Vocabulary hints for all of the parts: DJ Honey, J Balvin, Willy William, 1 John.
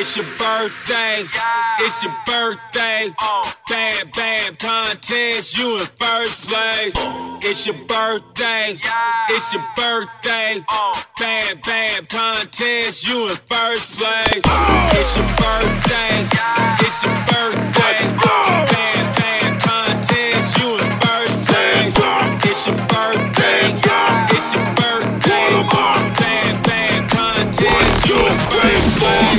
It's your birthday. Yeah. It's your birthday. Bad, bad contest. You in first place. It's your birthday. Yeah. It's your birthday. Bad, bad contest. You in first place. It's your birthday. Yeah. It's your birthday. Bad, bad contest. You in first place. It's your birthday. Yeah. It's your birthday. Bad, bad contest. You in first place.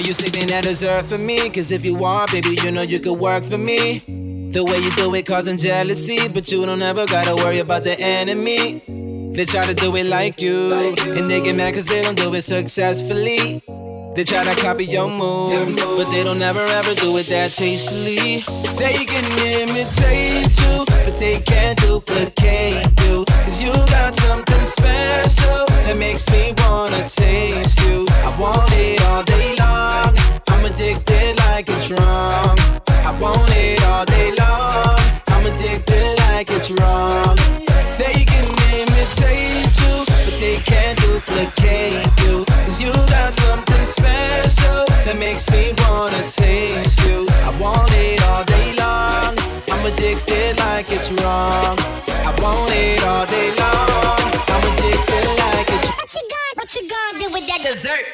You saving that dessert for me? Cause if you are, baby, you know you could work for me. The way you do it causing jealousy, but you don't ever gotta worry about the enemy. They try to do it like you, and they get mad cause they don't do it successfully. They try to copy your moves, but they don't ever ever do it that tastefully. They can imitate you, but they can't duplicate you. Cause you got something special that makes me wanna taste you. I want it all day long, I'm addicted like it's wrong. I want it all day long, I'm addicted like it's wrong. They can imitate you, but they can't duplicate you. Cause you got something special that makes me wanna taste you. I want it all day long, I'm addicted like it's wrong. I want it all day long, I'm addicted like it's wrong. What you gonna do with that dessert?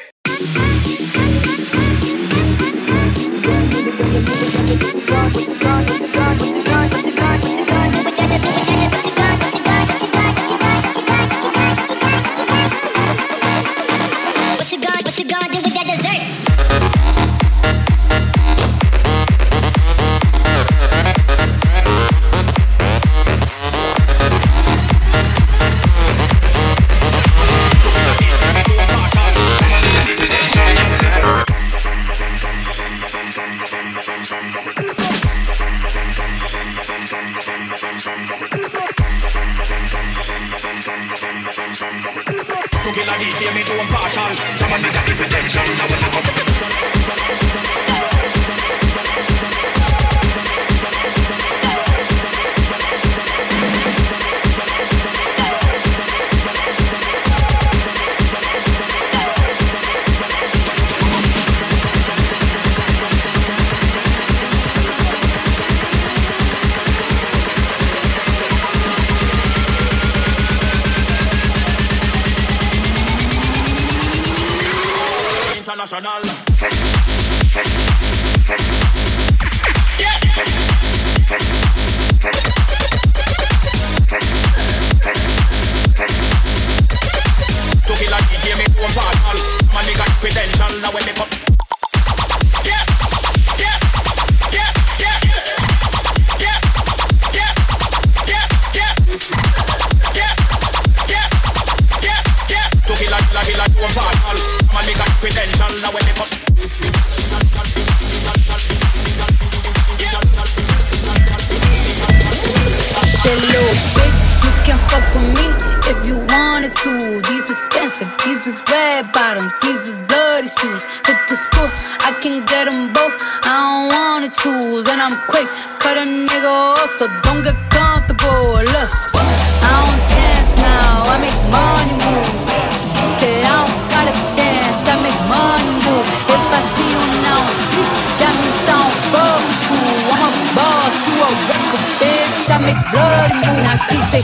She said,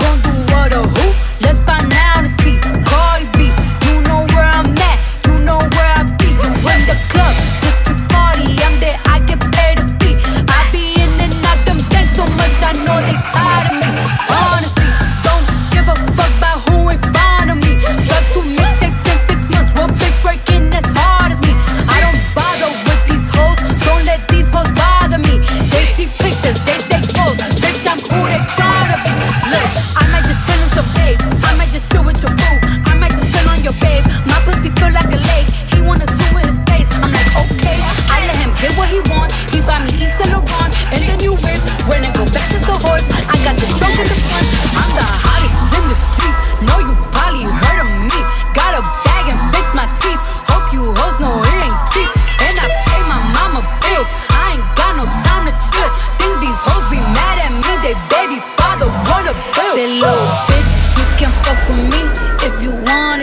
don't do what a who? Let's find out and see. Cardi B, you know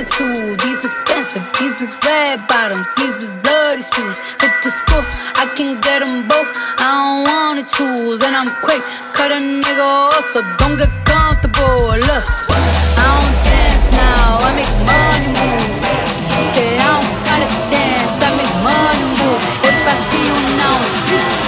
attitude. These expensive, these is red bottoms, these is bloody shoes. Hit the school, I can get them both, I don't wanna choose. And I'm quick, cut a nigga off, so don't get comfortable. Look, I don't dance now, I make money moves. Said I don't gotta dance, I make money move. If I see you now,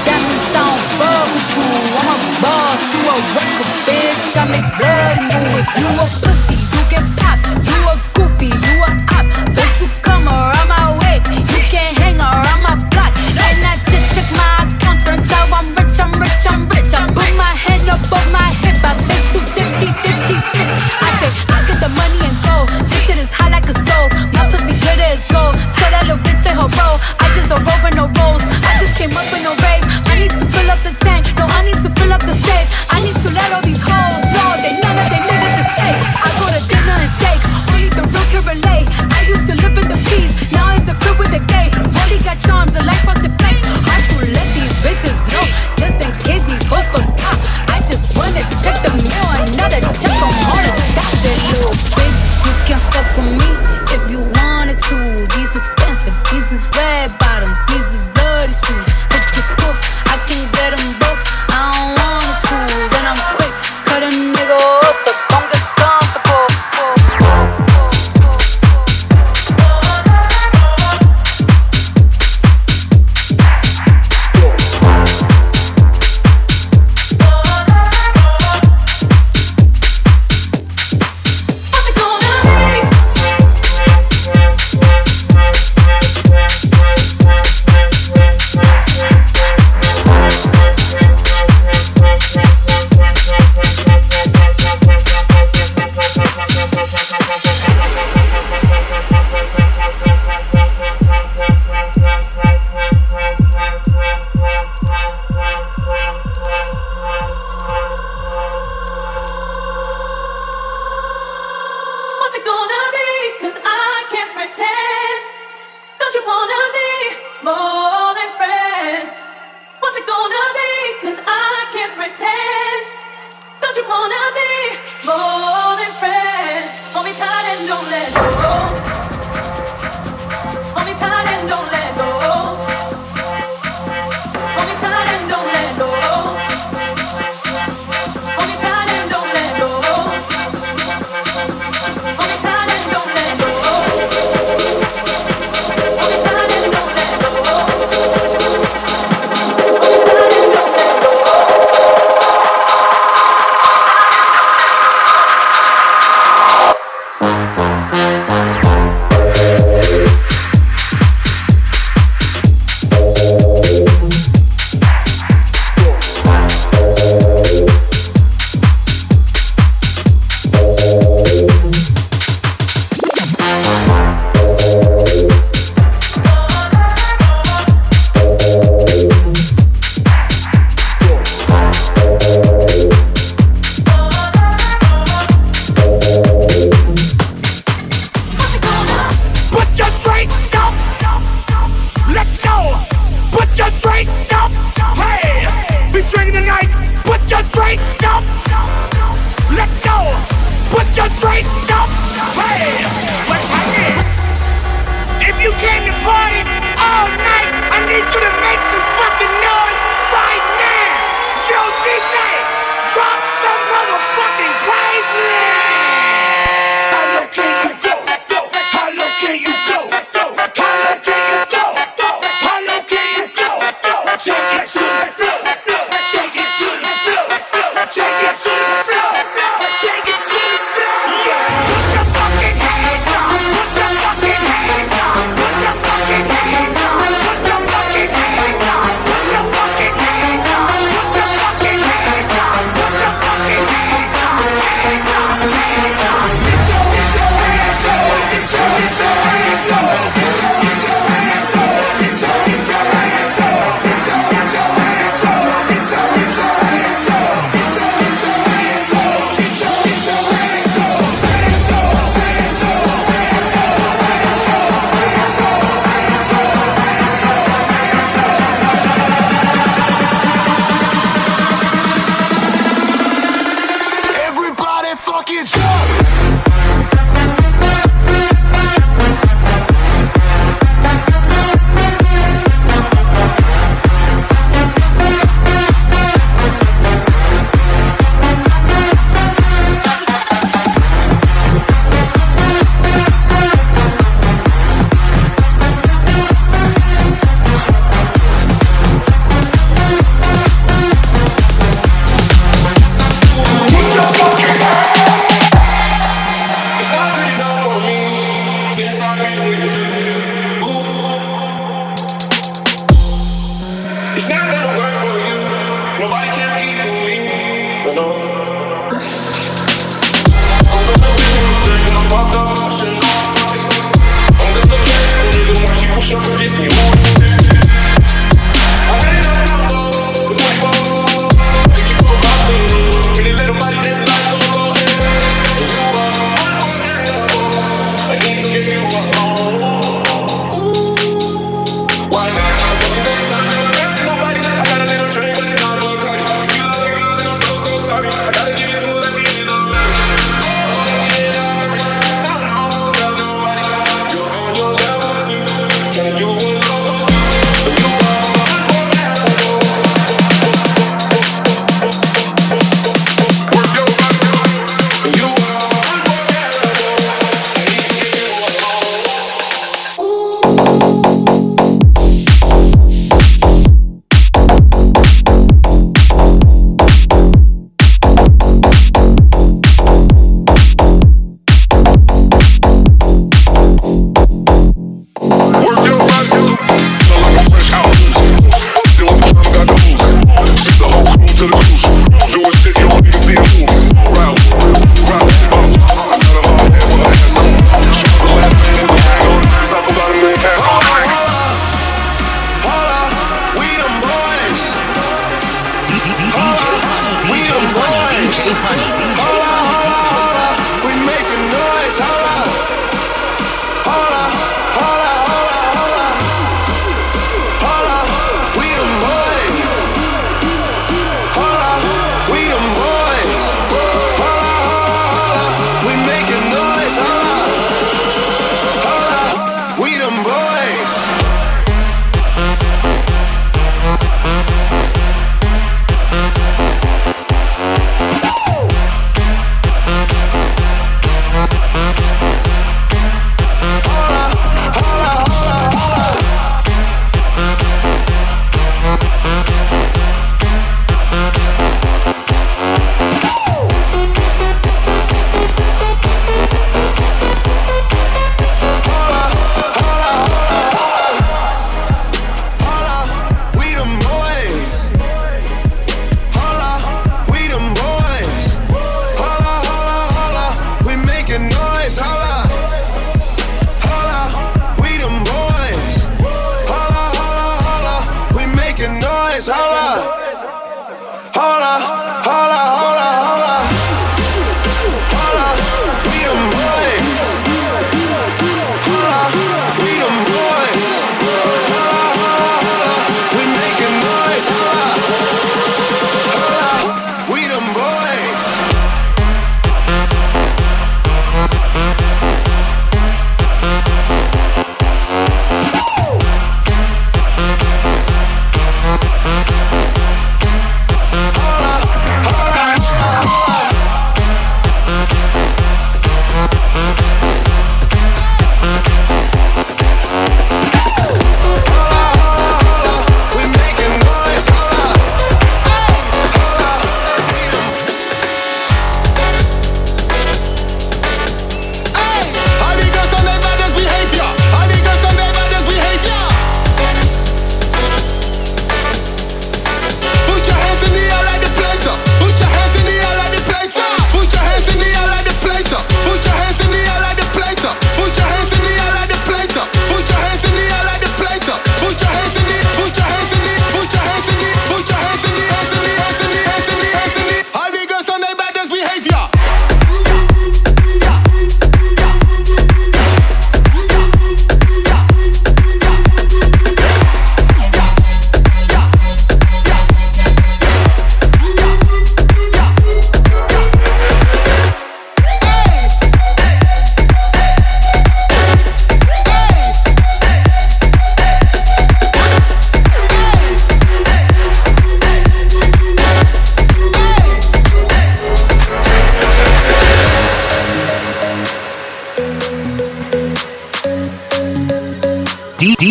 that means I don't fuck with you. I'm a boss, you a record bitch, I make bloody moves. You a pussy, you get popped, you a goofy, you a op. Don't you come around my way, you can't hang around my block. And I just check my account, turns out I'm rich, I'm rich, I'm rich. I put my hand up on my hip, I bet you dipsy, dipsy, dip. I say, I'll get the money and go, this shit is hot like a stove. My pussy glitter is gold, tell that little bitch play her role. I just don't roll with no rolls, I just came up in a rave. I need to fill up the tank, no, I need to fill up the safe. I need to let all these hoes know they none of they niggas is fake. I go to dinner and steak, only the real can relate. I used to live in the peace, now it's a crib with a gay. Only got charms, the life was the place. Hard to let these bitches know, just in case these hoes forgot. I just wanna check the mail, another check from all the stop. That little bitch, you can fuck with me if you wanted to. These expensive, these is red bottoms, these is bloody shoes. Hit the school, I can get them both, I don't wanna choose. And I'm quick, cut a nigga off, so don't get comfortable.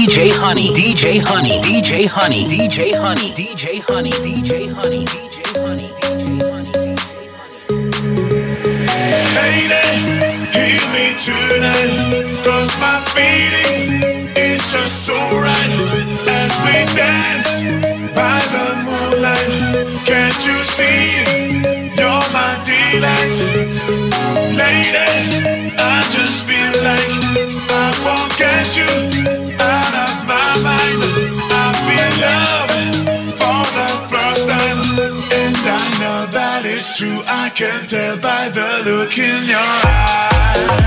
DJ Honey, DJ Honey, DJ Honey, DJ Honey, DJ Honey, DJ Honey, DJ Honey, DJ Honey, DJ Honey. Lady, hear me tonight, cause my feeling is just so right. As we dance by the moonlight, can't you see you're my delight? Lady, I just feel like I won't get you out of my mind. I feel love for the first time, and I know that it's true. I can tell by the look in your eyes.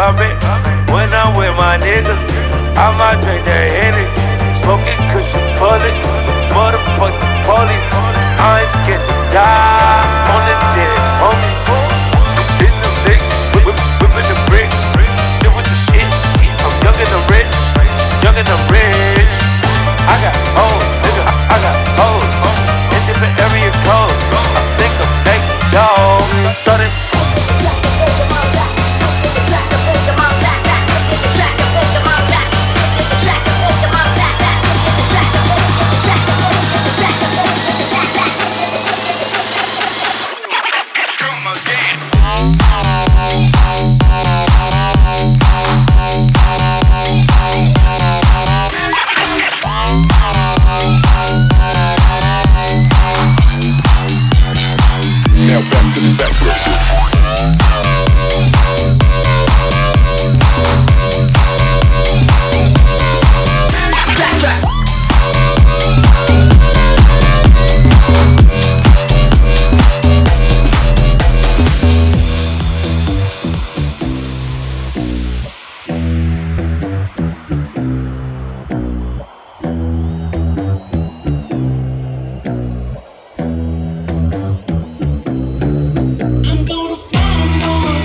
I'm gonna find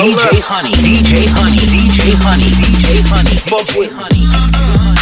DJ Honey, DJ Honey, DJ Honey, DJ Honey, DJ Honey.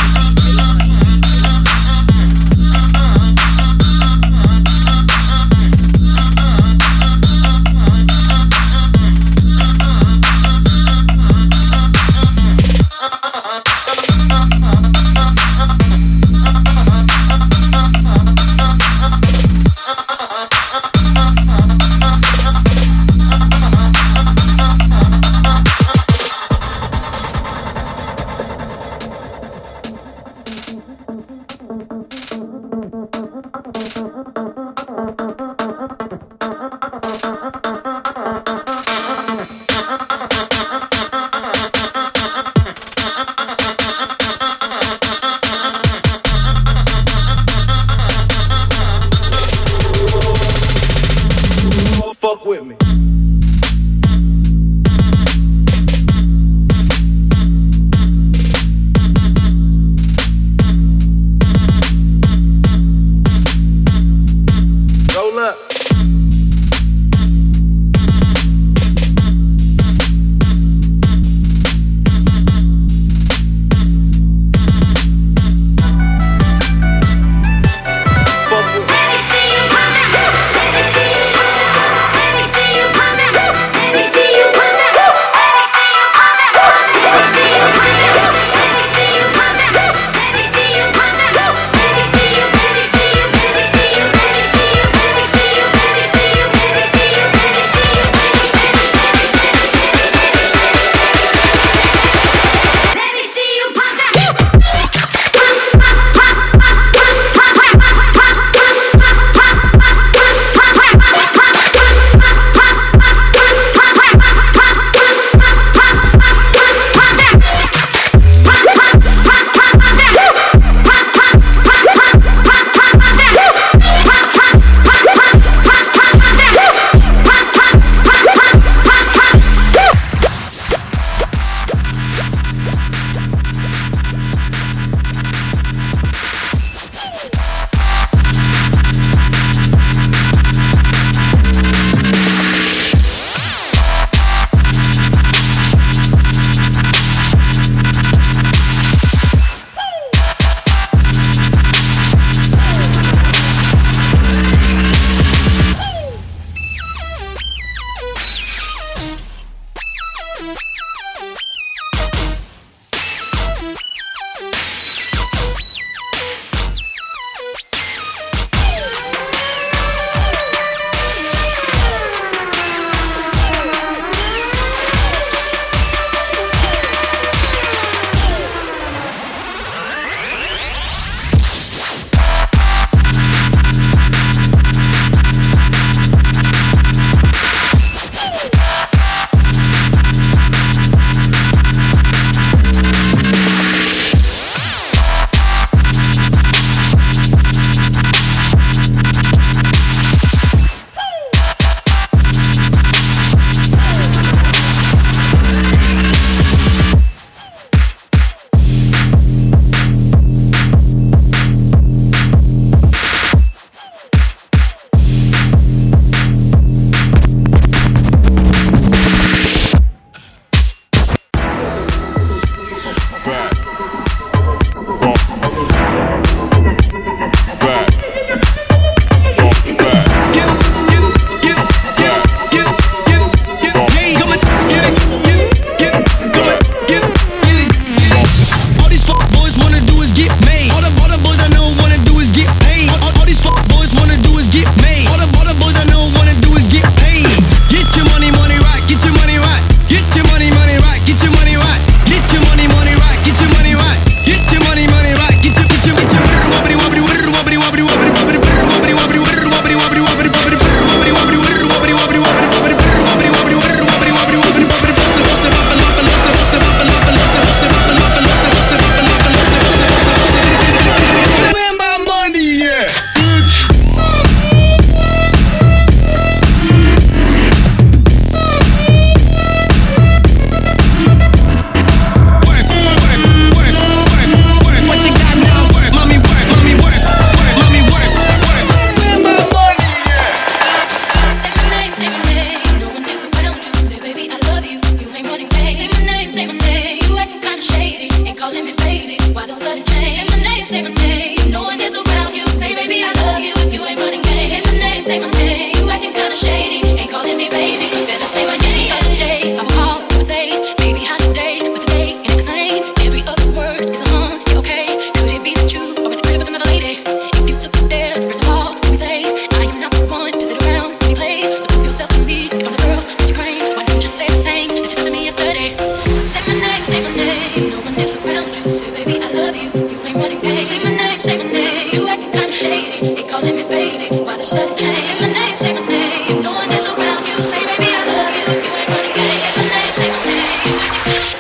Be calling me baby while the sun shines. Say my name, if no one is around you, say baby I love you. You ain't running game. Say my name, you ain't the bitch.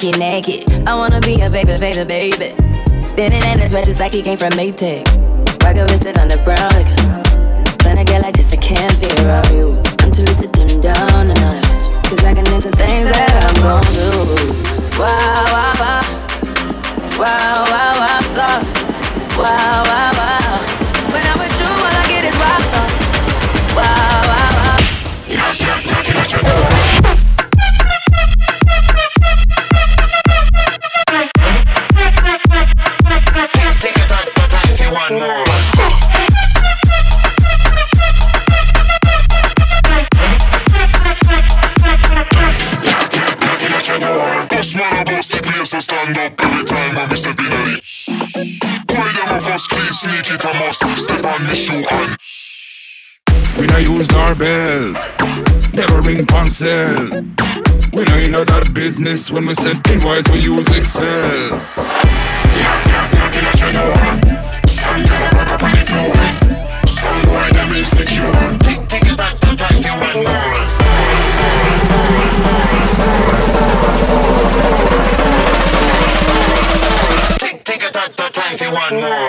Naked. I wanna be a baby, baby, baby. Spinning in his red just like he came from Maytag. Rocker listed on the brown liquor. When I get like this, I can't be around you. I'm too late to dim down a notch. Cause I can do some things that I'm gon' do. Wow, wow, wow. Wow, wow, wow, thoughts. Wow, wow, wow. When I'm with you, all I get is wild thoughts. Wow, wow, wow. Knock, knock, knock, knock. Stand up every time when we step in a reach. Why them of us please sneak it, I must step on the shoe and We no use doorbell, never ring pancel. We no in that business. When we send invoice, we use Excel. Black, black, black in a genuine. Some girl broke up on the floor. Some boy them insecure. Take it back, take it back, you want more. Take it back, take it back, you want more.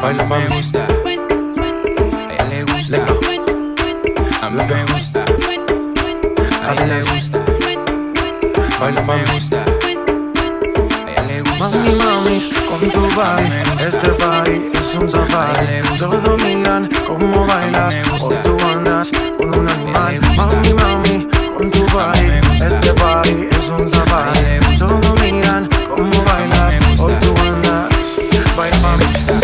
Baila me gusta, a ella le gusta, habla me gusta, a ella le gusta, baila me gusta, a ella le gusta. Mami, mami, con tu baile, este party es un safari. Todos miran cómo bailas, hoy tú andas con un animal. Mami, mami, con tu baile, este party es un safari. Todos miran cómo bailas, hoy tú andas, baila me gusta.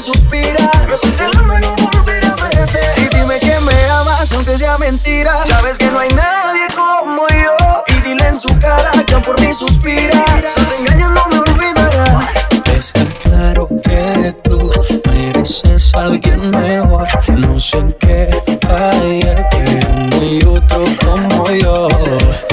Suspira, no sé que no me lo volverá a ver. si suspiras. El engaño no me olvidará. Está claro que tú mereces a alguien mejor. No sé en qué falla, pero no hay otro como yo.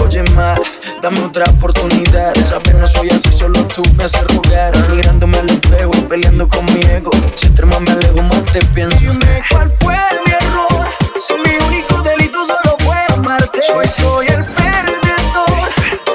Oye, ma, dame otra oportunidad. Sabes, no soy así, solo tú me haces rogar. Mirándome al espejo y peleando con mi ego. Si entre más me alejo, más te pienso. Dime cuál fue mi error. Si mi único delito solo fue amarte. Hoy soy el perdedor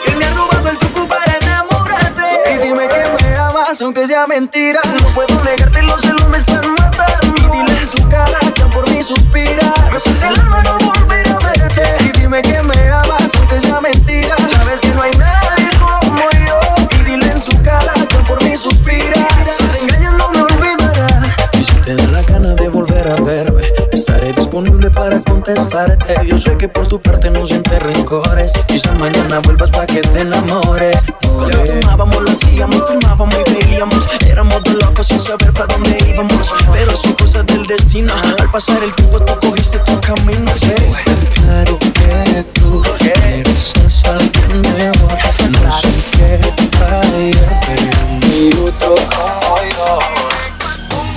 que le ha robado el truco para enamorarte. Y dime que me amas aunque sea mentira. No puedo negarte, los celos me están matando. Y dile en su cara que por mí suspiras. Me suelta el alma, no volveré a verte. Y dime que me amas aunque sea mentira. Sabes que no hay nadie como yo. Y dile en su cara que por mí suspiras. El engaño no me olvidará. Y si te da la gana de volver a verme, estaré disponible para contestarte. Yo sé que por tu parte no sientes rencores. Quizás mañana vuelvas pa' que te enamores. Cuando tomábamos, lo hacíamos, filmábamos y veíamos. Éramos dos locos sin saber para dónde íbamos. Pero son cosas del destino. Al pasar el tiempo tú cogiste tu camino. Está claro que tú mereces a alguien mejor. No sé qué falla, pero un minuto como yo.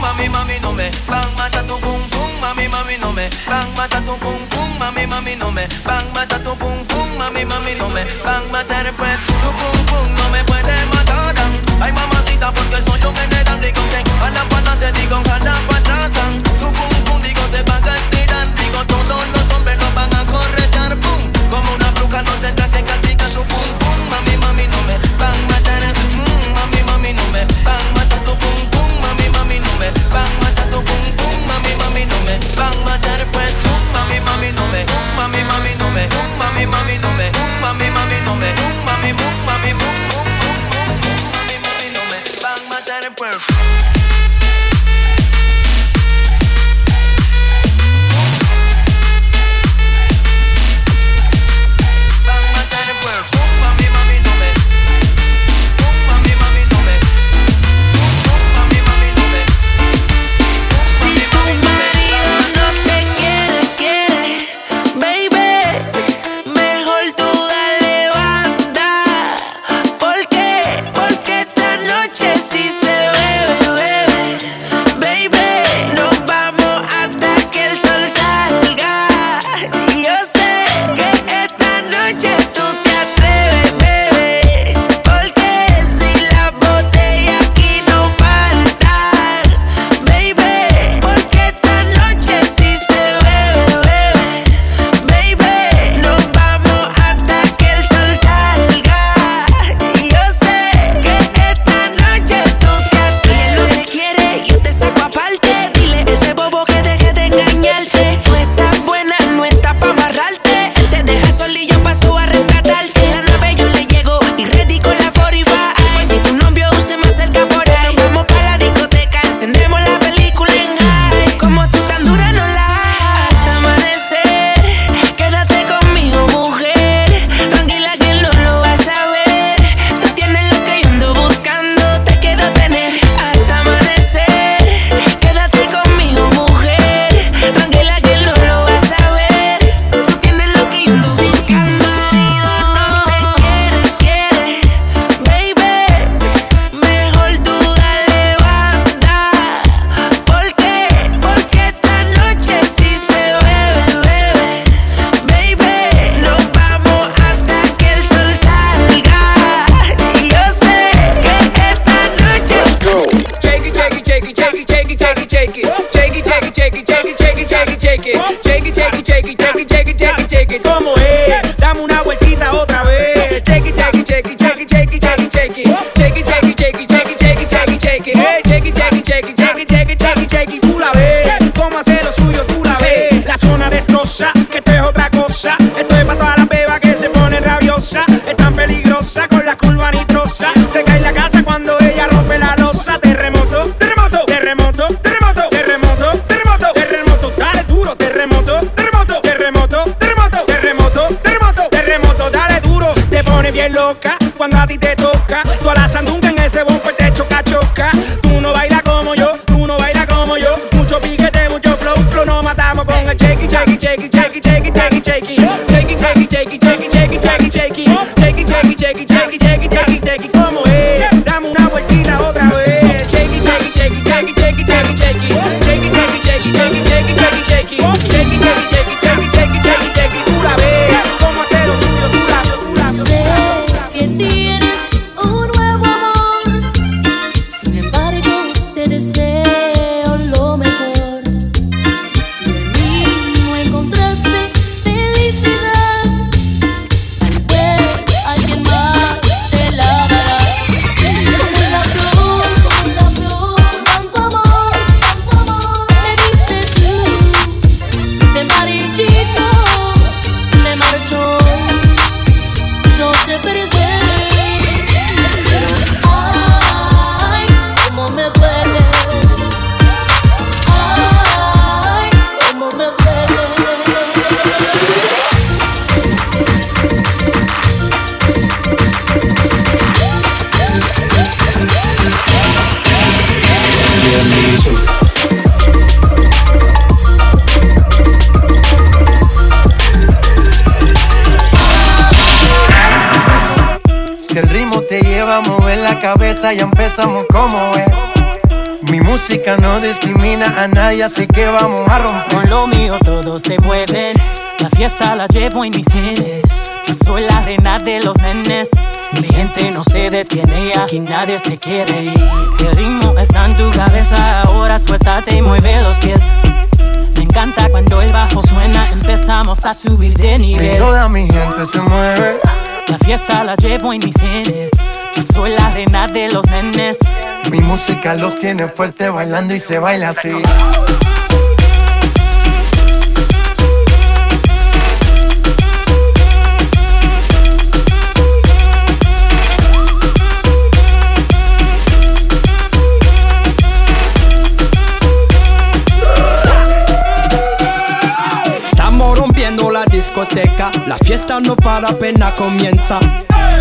Mami, no me van a matar tu pum pum. Mami, no me van a matar tu pum pum. Mami, no me van a matar tu pum pum. Mami, no me van a matar pues tu pum pum. No me puedes matar. Ay, mamacita, porque soy yo que me dan. Digo que jalan para adelante, digo jalan para atrás. Tu pum pum, digo se va a estirar. Digo todos los hombres nos van a corretar. Pum, como una bruja no tendrás que castigar tu pum pum. Mami, no me van a matar. Mami, no me van a matar tu pum pum. Mami, no me van a matar tu pum pum. Mami, no me van a matar pues tú. Mami, no me. Mami, no me. Mami, no me. Mami, no me. Mami, Ya empezamos como es. Mi música no discrimina a nadie, así que vamos a romper. Con lo mío todos se mueven, la fiesta la llevo en mis genes. Yo soy la reina de los nenes, mi gente no se detiene, aquí nadie se quiere ir. Si el ritmo está en tu cabeza, ahora suéltate y mueve los pies. Me encanta cuando el bajo suena, empezamos a subir de nivel. Y toda mi gente se mueve, la fiesta la llevo en mis genes. Yo soy la reina de los nenes. Mi música los tiene fuerte bailando y se baila así. Estamos rompiendo la discoteca, la fiesta no para, apenas comienza.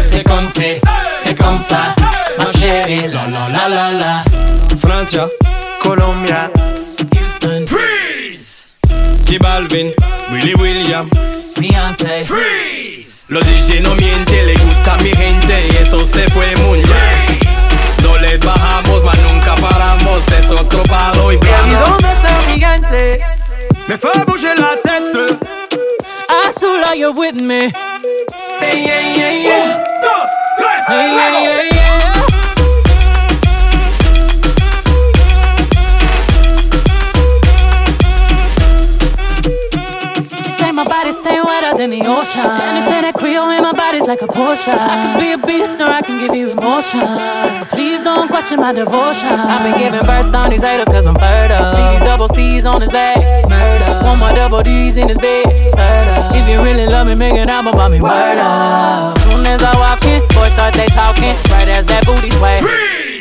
C'est comme si, c'est comme ça, ma chérie, la la la la la. Francia, Colombia, Houston, freeze. J Balvin, Willy William, Beyoncé, freeze. Los DJ no mienten, le gusta a mi gente y eso se fue muy bien. No les bajamos, mas nunca paramos, es otro palo y piano. ¿Y dónde está el gigante? Me fue a bouger la tête. I still like you with me. Say yeah, yeah, yeah. Un, dos, tres, hey, yeah, yeah, yeah. Say my body stay wetter than the ocean, and it's in that Creole and my body's like a Porsche. I can be a beast or I can give you emotion, but please don't question my devotion. I've been giving birth on these haters cause I'm fertile. See these double C's on his back, murder. One more double D's in his bed, serve. If you really love me, make an album about me, word up. Soon as I walk in, boys start they talking. Right as that booty sway,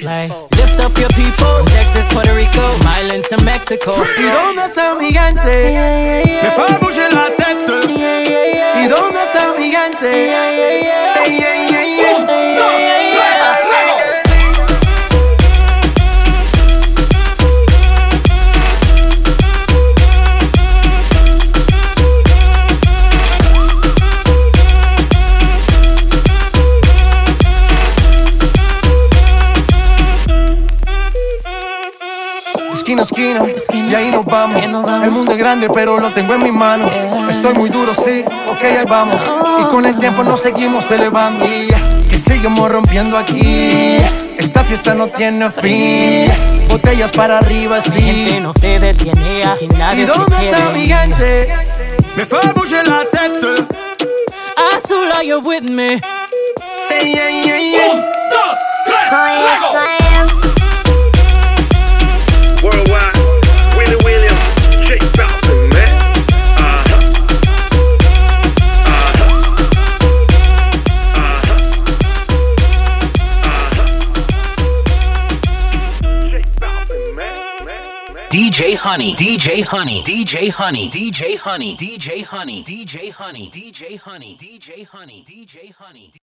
like, lift up your people, from Texas, Puerto Rico, islands to Mexico. ¿Y dónde está mi gigante? Yeah, yeah, yeah. Me fue a bouger la tête. Yeah, yeah, yeah. ¿Y dónde está mi gigante? Yeah, yeah, yeah. Say yeah, yeah, yeah. Un, dos, tres, luego. Esquina, esquina, y ahí nos vamos. El mundo es grande, pero lo tengo en mis manos. Estoy muy duro, sí, ok, ahí vamos. Y con el tiempo nos seguimos elevando. Y que seguimos rompiendo aquí. Esta fiesta no tiene fin. Botellas para arriba, sí. La gente no se detiene, aquí nadie. ¿Y dónde está mi gigante? Me fue a bouger la tête. I still love you with me. Say yeah, yeah, yeah. Un, dos, tres, luego. Worldwide, Willy William, J Balvin, man. J Balvin, man. DJ Honey, DJ Honey, DJ Honey, DJ Honey, DJ Honey, DJ Honey, DJ Honey, DJ Honey, DJ Honey.